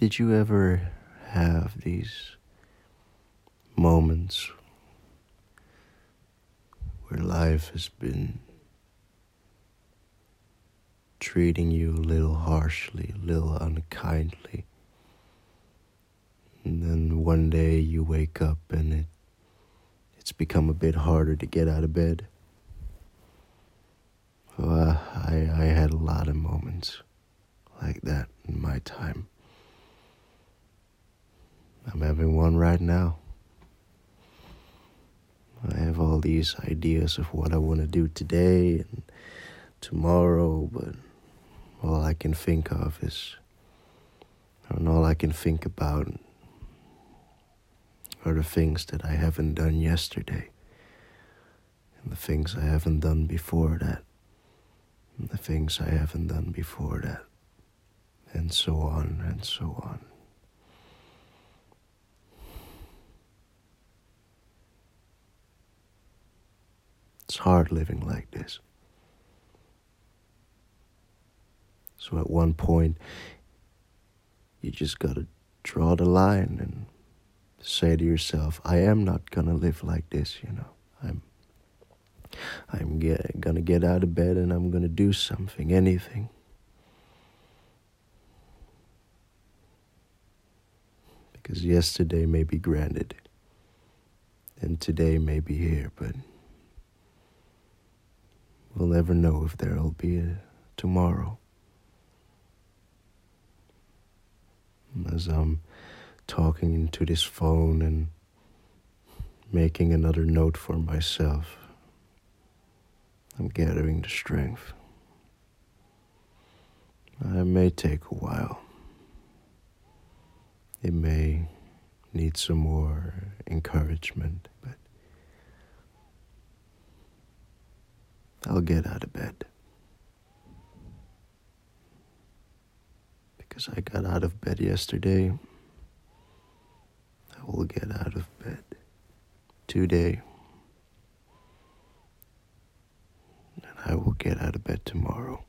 Did you ever have these moments where life has been treating you a little harshly, a little unkindly, and then one day you wake up and it's become a bit harder to get out of bed? Well, I had a lot of moments like that in my time. I'm having one right now. I have all these ideas of what I want to do today and tomorrow, but all I can think of is, and all I can think about are the things that I haven't done yesterday, and the things I haven't done before that, and the things I haven't done before that, and so on and so on. It's hard living like this. So at one point, you just gotta draw the line and say to yourself, I am not gonna live like this, you know. I'm gonna get out of bed and I'm gonna do something, anything. Because yesterday may be granted, and today may be here, but we'll never know if there'll be a tomorrow. As I'm talking into this phone and making another note for myself, I'm gathering the strength. It may take a while. It may need some more encouragement, but I'll get out of bed. Because I got out of bed yesterday, I will get out of bed today. And I will get out of bed tomorrow.